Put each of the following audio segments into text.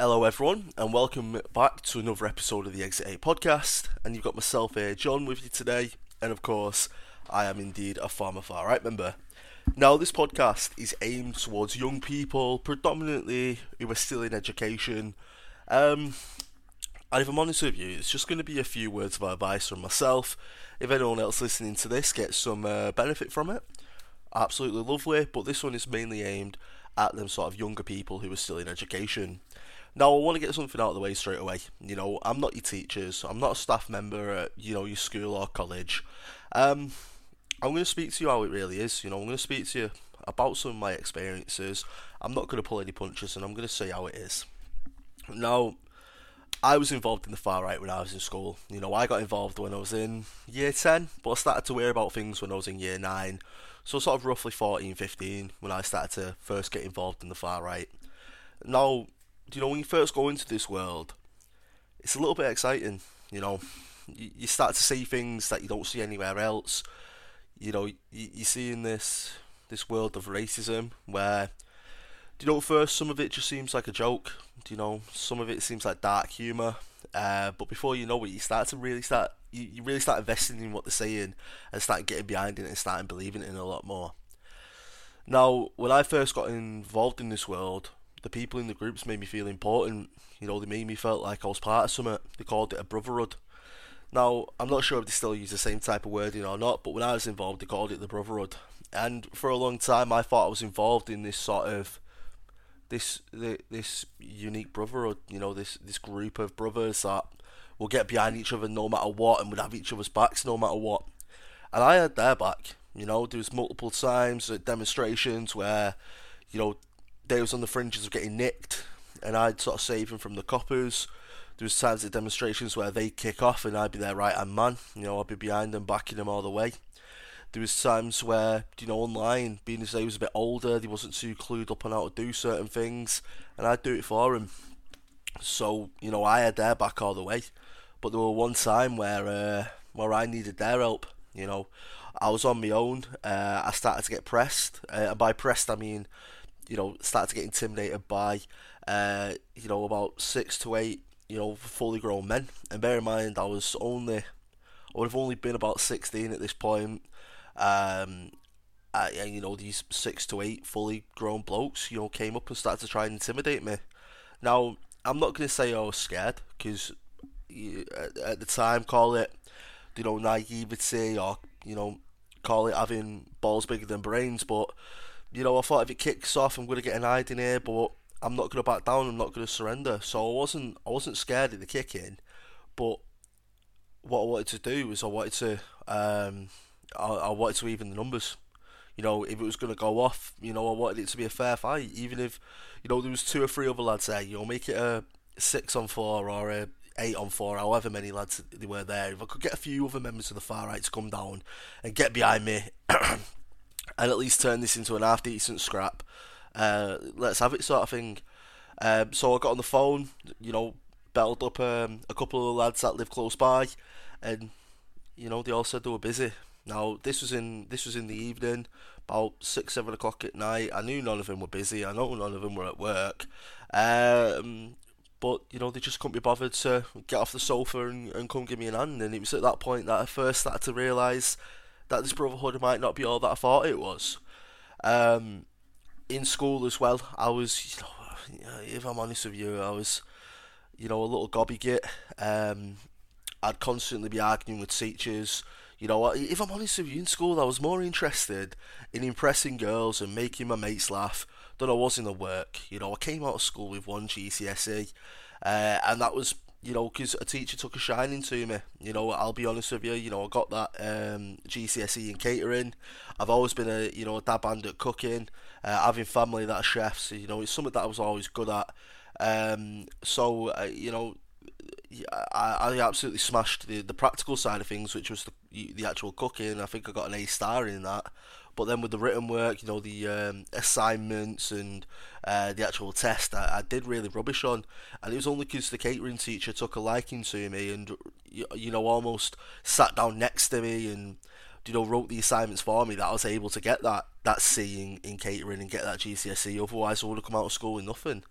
Hello everyone, and welcome back to another episode of the Exit Hate podcast, and you've got myself here, John, with you today, and of course, I am indeed a former far right member. Now, this podcast is aimed towards young people, predominantly who are still in education, and if I'm honest with you, it's just going to be a few words of advice from myself. If anyone else listening to this gets some benefit from it, absolutely lovely, but this one is mainly aimed at them sort of younger people who are still in education. Now, I want to get something out of the way straight away. You know, I'm not your teachers, I'm not a staff member at, you know, your school or college. I'm going to speak to you how it really is. You know, I'm going to speak to you about some of my experiences. I'm not going to pull any punches, and I'm going to say how it is. Now, I was involved in the far right when I was in school. You know, I got involved when I was in year 10, but I started to hear about things when I was in year 9, so sort of roughly 14, 15, when I started to first get involved in the far right. Now, you know, when you first go into this world, it's a little bit exciting. You know, you start to see things that you don't see anywhere else. You know, you see in this world of racism where, you know, first some of it just seems like a joke, you know, some of it seems like dark humour, but before you know it, you really start investing in what they're saying and start getting behind it and starting believing it in a lot more. Now, when I first got involved in this world, the people in the groups made me feel important. You know, they made me felt like I was part of something. They called it a brotherhood. Now, I'm not sure if they still use the same type of wording or not, but when I was involved, they called it the brotherhood. And for a long time, I thought I was involved in this sort of this unique brotherhood. You know, this group of brothers that will get behind each other no matter what, and would have each other's backs no matter what. And I had their back. You know, there was multiple times at demonstrations where, you know, they was on the fringes of getting nicked, and I'd sort of save them from the coppers. There was times at demonstrations where they'd kick off, and I'd be their right-hand man. You know, I'd be behind them, backing them all the way. There was times where, you know, online, being as they was a bit older, they wasn't too clued up on how to do certain things, and I'd do it for them. So, you know, I had their back all the way. But there were one time where I needed their help. You know, I was on my own. I started to get pressed, and by pressed I mean, you know, started to get intimidated by, you know, about 6 to 8, you know, fully grown men. And bear in mind, I would have only been about 16 at this point. And you know, these 6 to 8 fully grown blokes, you know, came up and started to try and intimidate me. Now, I'm not going to say I was scared, because at the time, call it, you know, naivety, or, you know, call it having balls bigger than brains, but, you know, I thought if it kicks off, I'm going to get an hide in here, but I'm not going to back down, I'm not going to surrender. So I wasn't scared of the kick-in, but what I wanted to do was I wanted to even the numbers. You know, if it was going to go off, you know, I wanted it to be a fair fight, even if, you know, there was 2 or 3 other lads there. You know, make it a 6 on 4 or a 8 on 4, however many lads they were there. If I could get a few other members of the far right to come down and get behind me, and at least turn this into an half-decent scrap, let's have it sort of thing. So I got on the phone, you know, belled up a couple of lads that live close by, and, you know, they all said they were busy. Now, this was in the evening, about 6, 7 o'clock at night. I knew none of them were busy, I know none of them were at work, but, you know, they just couldn't be bothered to get off the sofa and come give me an hand. And it was at that point that I first started to realise that this brotherhood might not be all that I thought it was. In school as well, I was, you know, if I'm honest with you, I was, you know, a little gobbygit. I'd constantly be arguing with teachers. You know, if I'm honest with you, in school I was more interested in impressing girls and making my mates laugh than I was in the work. You know, I came out of school with 1 GCSE, and that was, you know, because a teacher took a shining to me. You know, I'll be honest with you, you know, I got that GCSE in catering. I've always been a, you know, a dab hand at cooking, having family that are chefs, you know, it's something that I was always good at. You know, I absolutely smashed the practical side of things, which was the actual cooking. I think I got an A* in that. But then with the written work, you know, the assignments and the actual test, I did really rubbish on. And it was only because the catering teacher took a liking to me and, you know, almost sat down next to me and, you know, wrote the assignments for me that I was able to get that C in catering and get that GCSE. Otherwise, I would have come out of school with nothing.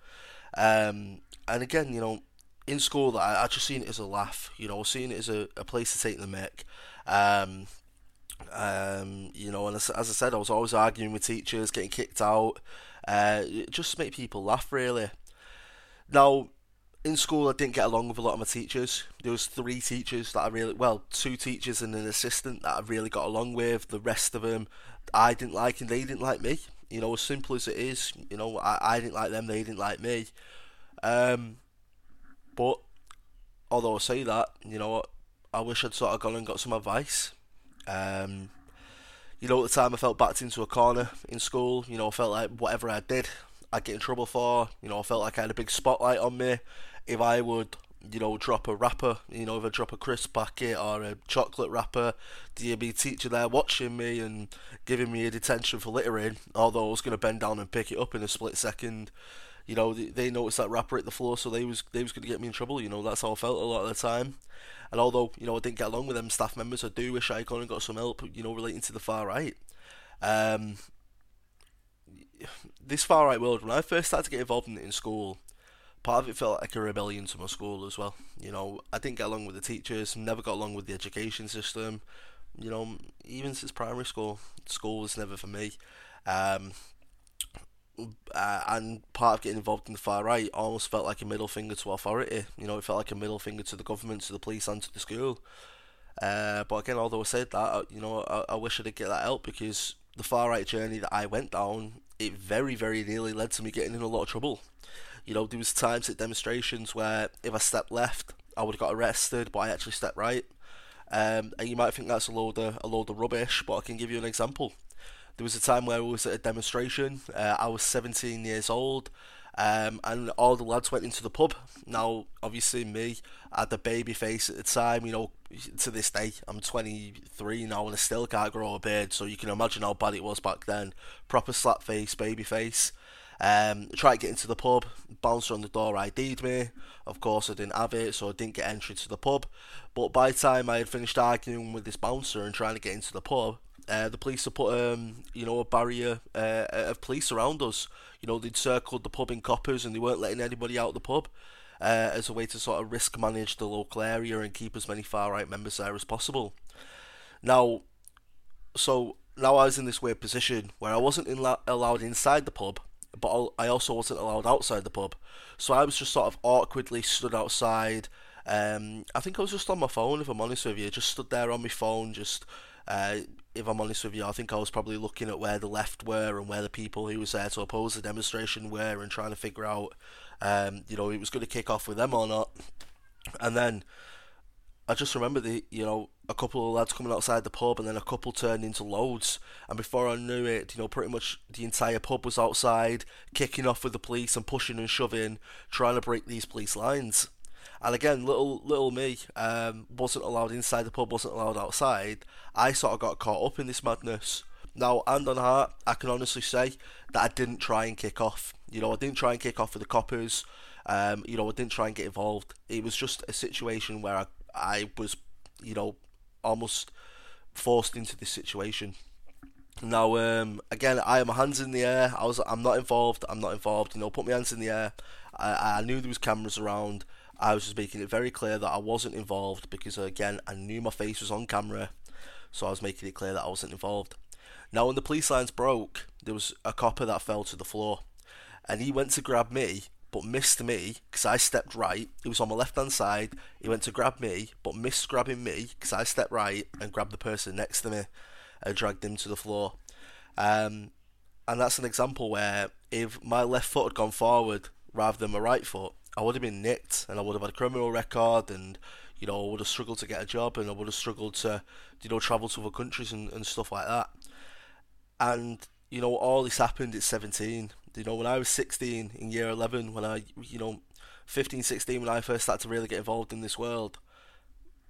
And again, you know, in school, that I just seen it as a laugh, you know, seen it as a place to take the mick. You know, and as I said, I was always arguing with teachers, getting kicked out, just to make people laugh, really. Now, in school, I didn't get along with a lot of my teachers. There was three teachers that I really, well, two teachers and an assistant that I really got along with. The rest of them, I didn't like, and they didn't like me. You know, as simple as it is, you know, I didn't like them, they didn't like me. But, although I say that, you know, I wish I'd sort of gone and got some advice. You know, at the time I felt backed into a corner in school. You know, I felt like whatever I did, I'd get in trouble for. You know, I felt like I had a big spotlight on me. If I would, you know, drop a wrapper, you know, if I drop a crisp packet or a chocolate wrapper, there'd be a teacher there watching me and giving me a detention for littering, although I was going to bend down and pick it up in a split second. You know, they noticed that wrapper at the floor, so they was going to get me in trouble. You know, that's how I felt a lot of the time. And although, you know, I didn't get along with them staff members, I do wish I had gone and got some help, you know, relating to the far right. This far right world, when I first started to get involved in it in school, part of it felt like a rebellion to my school as well. You know, I didn't get along with the teachers, never got along with the education system. You know, even since primary school, school was never for me. And part of getting involved in the far right almost felt like a middle finger to authority. You know, it felt like a middle finger to the government, to the police, and to the school. But again, although I said that, you know, I wish I did get that help, because the far right journey that I went down, it very, very nearly led to me getting in a lot of trouble. You know, there was times at demonstrations where if I stepped left, I would have got arrested, but I actually stepped right. And you might think that's a load of rubbish, but I can give you an example. There was a time where I was at a demonstration, I was 17 years old, and all the lads went into the pub. Now, obviously me, I had the baby face at the time, you know, to this day, I'm 23 now and I still can't grow a beard, so you can imagine how bad it was back then. Proper slap face, baby face. Tried to get into the pub, bouncer on the door ID'd me. Of course I didn't have it, so I didn't get entry to the pub. But by the time I had finished arguing with this bouncer and trying to get into the pub, the police had put, you know, a barrier of police around us. You know, they'd circled the pub in coppers and they weren't letting anybody out of the pub, as a way to sort of risk manage the local area and keep as many far-right members there as possible. Now I was in this weird position where I wasn't allowed inside the pub, but I also wasn't allowed outside the pub. So I was just sort of awkwardly stood outside. I think I was just on my phone, if I'm honest with you. Just stood there on my phone, just... if I'm honest with you, I think I was probably looking at where the left were and where the people who was there to oppose the demonstration were, and trying to figure out, you know, it was going to kick off with them or not. And then I just remember a couple of lads coming outside the pub, and then a couple turned into loads. And before I knew it, you know, pretty much the entire pub was outside, kicking off with the police and pushing and shoving, trying to break these police lines. And again, little me, wasn't allowed inside the pub, wasn't allowed outside. I sort of got caught up in this madness. Now, hand on heart, I can honestly say that I didn't try and kick off. You know, I didn't try and kick off with the coppers. You know, I didn't try and get involved. It was just a situation where I was, you know, almost forced into this situation. Now, again, I had my hands in the air. I'm not involved. You know, put my hands in the air. I knew there was cameras around. I was just making it very clear that I wasn't involved, because, again, I knew my face was on camera, so I was making it clear that I wasn't involved. Now, when the police lines broke, there was a copper that fell to the floor, and he went to grab me, but missed me, because I stepped right. He was on my left-hand side. He went to grab me, but missed grabbing me, because I stepped right and grabbed the person next to me and dragged him to the floor. And that's an example where if my left foot had gone forward rather than my right foot, I would have been nicked, and I would have had a criminal record, and, you know, I would have struggled to get a job, and I would have struggled to, you know, travel to other countries and stuff like that. And, you know, all this happened at 17. You know, when I was 16, in year 11, when I, you know, 15, 16, when I first started to really get involved in this world,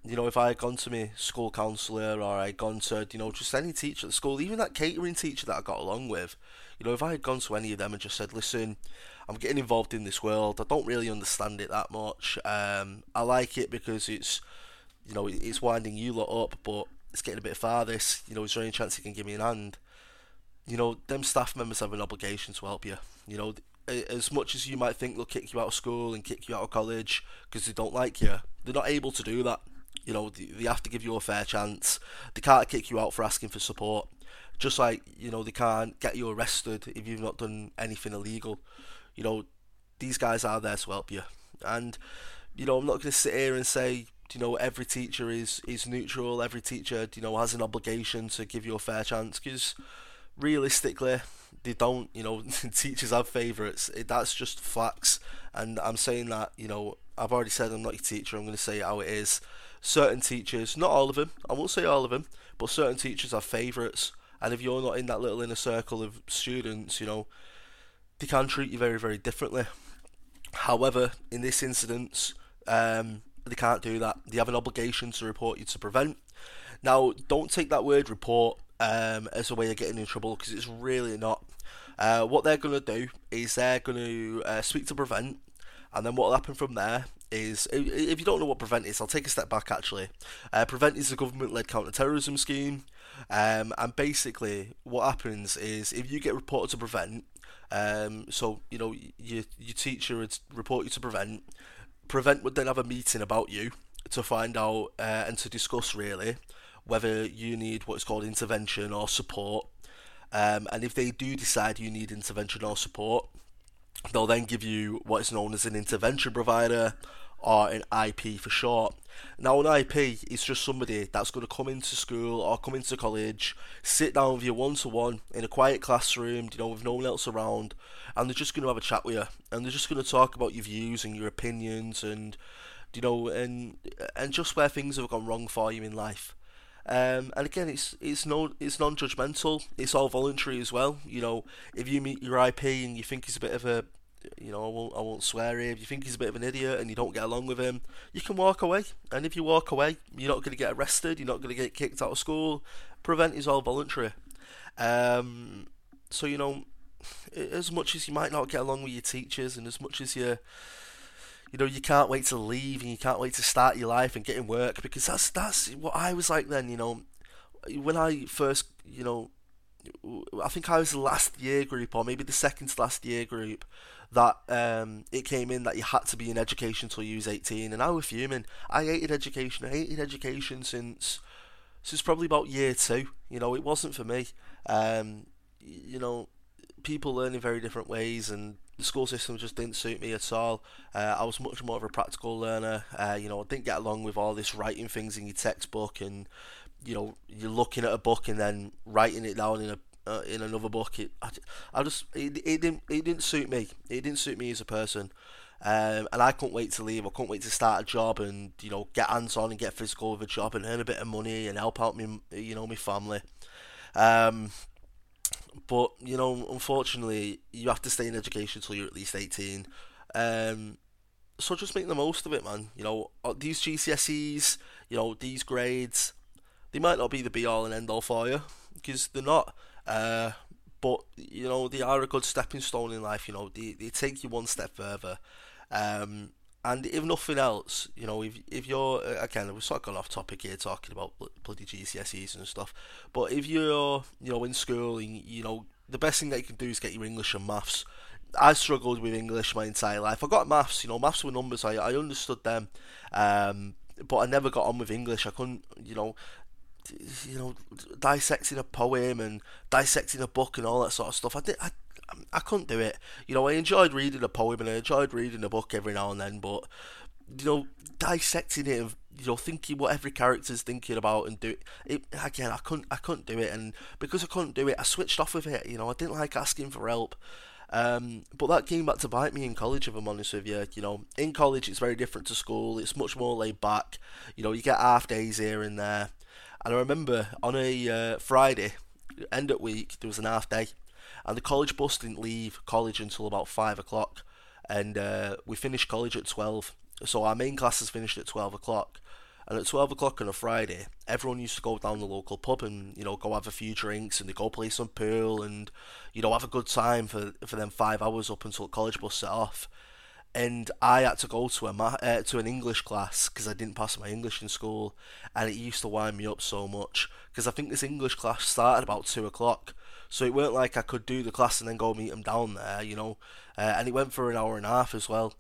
you know, if I had gone to my school counsellor, or I had gone to, you know, just any teacher at school, even that catering teacher that I got along with, you know, if I had gone to any of them and just said, listen, I'm getting involved in this world, I don't really understand it that much, I like it because it's, you know, it's winding you lot up, but it's getting a bit far, this, you know, is there any chance you can give me an hand? You know, them staff members have an obligation to help you. You know, as much as you might think they'll kick you out of school and kick you out of college because they don't like you, they're not able to do that. You know, they have to give you a fair chance. They can't kick you out for asking for support. Just like, you know, they can't get you arrested if you've not done anything illegal. You know, these guys are there to help you. And, you know, I'm not going to sit here and say, you know, every teacher is neutral, every teacher, you know, has an obligation to give you a fair chance, because realistically, they don't. You know, teachers have favourites. That's just facts. And I'm saying that, you know, I've already said I'm not your teacher, I'm going to say how it is. Certain teachers, not all of them, I won't say all of them, but certain teachers have favourites. And if you're not in that little inner circle of students, you know, they can treat you very, very differently. However, in this incident, they can't do that. They have an obligation to report you to PREVENT. Now, don't take that word report as a way of getting in trouble, because it's really not. What they're going to do is they're going to speak to PREVENT, and then what will happen from there is, if you don't know what PREVENT is, I'll take a step back actually. PREVENT is a government-led counter-terrorism scheme, and basically what happens is, if you get reported to PREVENT, so, you know, your teacher would report you to PREVENT, PREVENT would then have a meeting about you to find out and to discuss really whether you need what's called intervention or support, and if they do decide you need intervention or support, they'll then give you what is known as an intervention provider, or an IP for short. Now, an IP is just somebody that's going to come into school or come into college, sit down with you one-to-one in a quiet classroom, you know, with no one else around, and they're just going to have a chat with you, and they're just going to talk about your views and your opinions, and, you know, and just where things have gone wrong for you in life. And again, it's non-judgmental. It's all voluntary as well. You know, if you meet your IP and you think he's a bit of a, you know, I won't swear here, if you think he's a bit of an idiot and you don't get along with him, you can walk away. And if you walk away, you're not going to get arrested. You're not going to get kicked out of school. PREVENT is all voluntary. So, you know, as much as you might not get along with your teachers, and as much as you, you know, you can't wait to leave and you can't wait to start your life and get in work, because that's what I was like then, you know. When I first, you know, I think I was the last year group, or maybe the second to last year group, that it came in that you had to be in education till you was 18, and I was fuming. I hated education. I hated education since probably about year two. You know, it wasn't for me. You know, people learn in very different ways, and the school system just didn't suit me at all. I was much more of a practical learner. You know, I didn't get along with all this writing things in your textbook, and, you know, you're looking at a book and then writing it down in another book. It didn't suit me. It didn't suit me as a person. And I couldn't wait to leave. I couldn't wait to start a job and, you know, get hands on and get physical with a job and earn a bit of money and help out me, you know, my family. But, you know, unfortunately, you have to stay in education until you're at least 18. So just make the most of it, man. You know, these GCSEs, you know, these grades, they might not be the be-all and end-all for you, because they're not. But, you know, they are a good stepping stone in life, you know. They take you one step further. And if nothing else, you know, if you're, again, we've sort of gone off topic here talking about bloody GCSEs and stuff, but if you're, you know, in school, and, you know, the best thing that you can do is get your English and maths. I struggled with English my entire life. I got maths, you know, maths were numbers, I understood them, but I never got on with English. I couldn't, you know, dissecting a poem and dissecting a book and all that sort of stuff, I couldn't do it. You know, I enjoyed reading a poem and I enjoyed reading a book every now and then, but, you know, dissecting it and, you know, thinking what every character's thinking about and do it, again, I couldn't do it, and because I couldn't do it, I switched off with it. You know, I didn't like asking for help. But that came back to bite me in college, if I'm honest with you. You know, in college it's very different to school. It's much more laid back. You know, you get half days here and there. And I remember on a Friday, end of week, there was an half day. And the college bus didn't leave college until about 5 o'clock. And we finished college at 12. So our main classes finished at 12 o'clock. And at 12 o'clock on a Friday, everyone used to go down the local pub and, you know, go have a few drinks and they go play some pool and, you know, have a good time for them 5 hours up until the college bus set off. And I had to go to an English class because I didn't pass my English in school. And it used to wind me up so much because I think this English class started about 2 o'clock. So it weren't like I could do the class and then go meet them down there, you know. And it went for an hour and a half as well.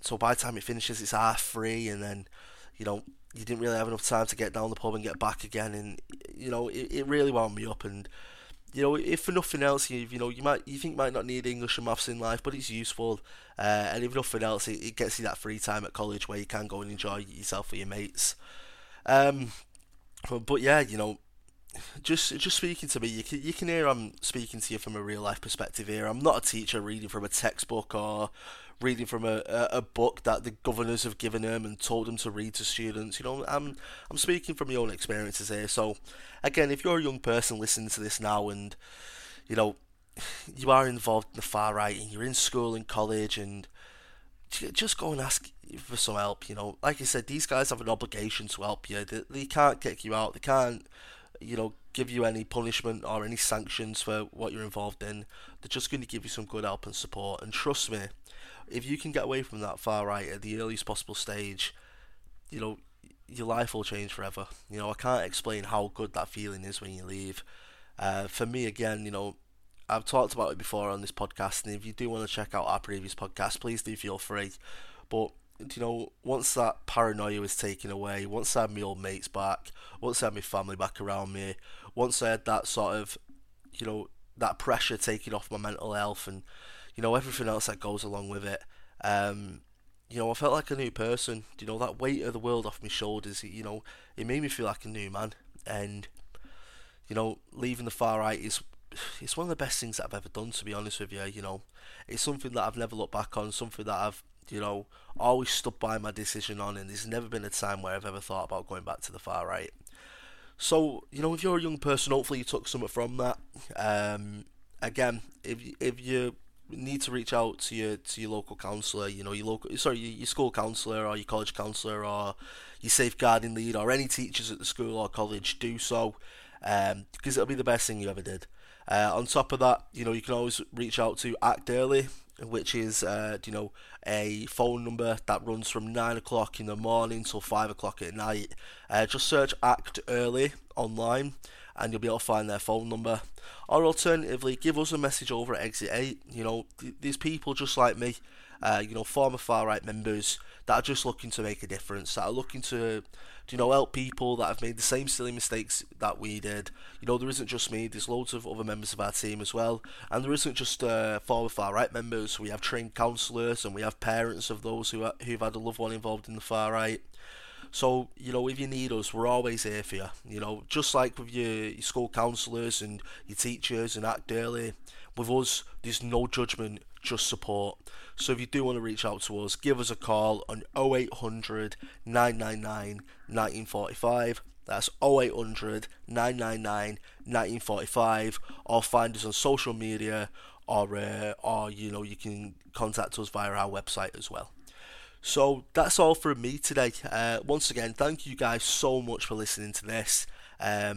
So by the time it finishes, it's 3:30, and then, you know, you didn't really have enough time to get down the pub and get back again. And, you know, it really wound me up. And, you know, if for nothing else, you think you might not need English and maths in life, but it's useful. And if nothing else, it gets you that free time at college where you can go and enjoy yourself with your mates. But yeah, you know, just speaking to me, you can hear I'm speaking to you from a real life perspective here. I'm not a teacher reading from a textbook or reading from a book that the governors have given them and told them to read to students. You know, I'm speaking from my own experiences here. So again, if you're a young person listening to this now and, you know, you are involved in the far right and you're in school and college, and just go and ask for some help. You know, like I said, these guys have an obligation to help you. They can't kick you out. They can't, you know, give you any punishment or any sanctions for what you're involved in. They're just going to give you some good help and support. And trust me, if you can get away from that far right at the earliest possible stage, you know, your life will change forever. You know, I can't explain how good that feeling is when you leave. For me, again, you know, I've talked about it before on this podcast, and if you do want to check out our previous podcast, please do feel free. But, you know, once that paranoia is taken away, once I had my old mates back, once I had my family back around me, once I had that sort of, you know, that pressure taken off my mental health and, you know, everything else that goes along with it, you know, I felt like a new person. You know, that weight of the world off my shoulders, you know, it made me feel like a new man. And, you know, leaving the far right is, it's one of the best things that I've ever done, to be honest with you. You know, it's something that I've never looked back on, something that I've, you know, always stood by my decision on, and there's never been a time where I've ever thought about going back to the far right. So, you know, if you're a young person, hopefully you took something from that. Again, if you need to reach out to your local counsellor, you know, your school counsellor or your college counsellor or your safeguarding lead or any teachers at the school or college, do so, because it'll be the best thing you ever did. On top of that, you know, you can always reach out to Act Early, which is, you know, a phone number that runs from 9 o'clock in the morning till 5 o'clock at night. Just search Act Early online and you'll be able to find their phone number. Or alternatively, give us a message over at Exit Hate. You know, there's people just like me, you know, former far-right members that are just looking to make a difference, that are looking to, you know, help people that have made the same silly mistakes that we did. You know, there isn't just me, there's loads of other members of our team as well, and there isn't just former far-right members. We have trained counsellors and we have parents of those who've had a loved one involved in the far-right. So, you know, if you need us, we're always here for you. You know, just like with your school counsellors and your teachers and Act Early, with us, there's no judgment, just support. So if you do want to reach out to us, give us a call on 0800 999 1945. That's 0800 999 1945. Or find us on social media, or you know, you can contact us via our website as well. So that's all from me today. Once again, thank you guys so much for listening to this. Yeah,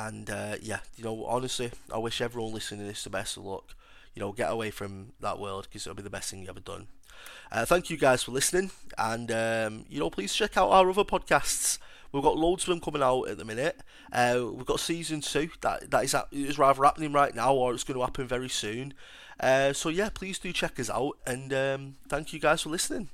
you know, honestly, I wish everyone listening to this the best of luck. You know, get away from that world, because it'll be the best thing you've ever done. Thank you guys for listening, and, you know, please check out our other podcasts. We've got loads of them coming out at the minute. We've got season 2, that is rather happening right now, or it's going to happen very soon. So yeah, please do check us out, and thank you guys for listening.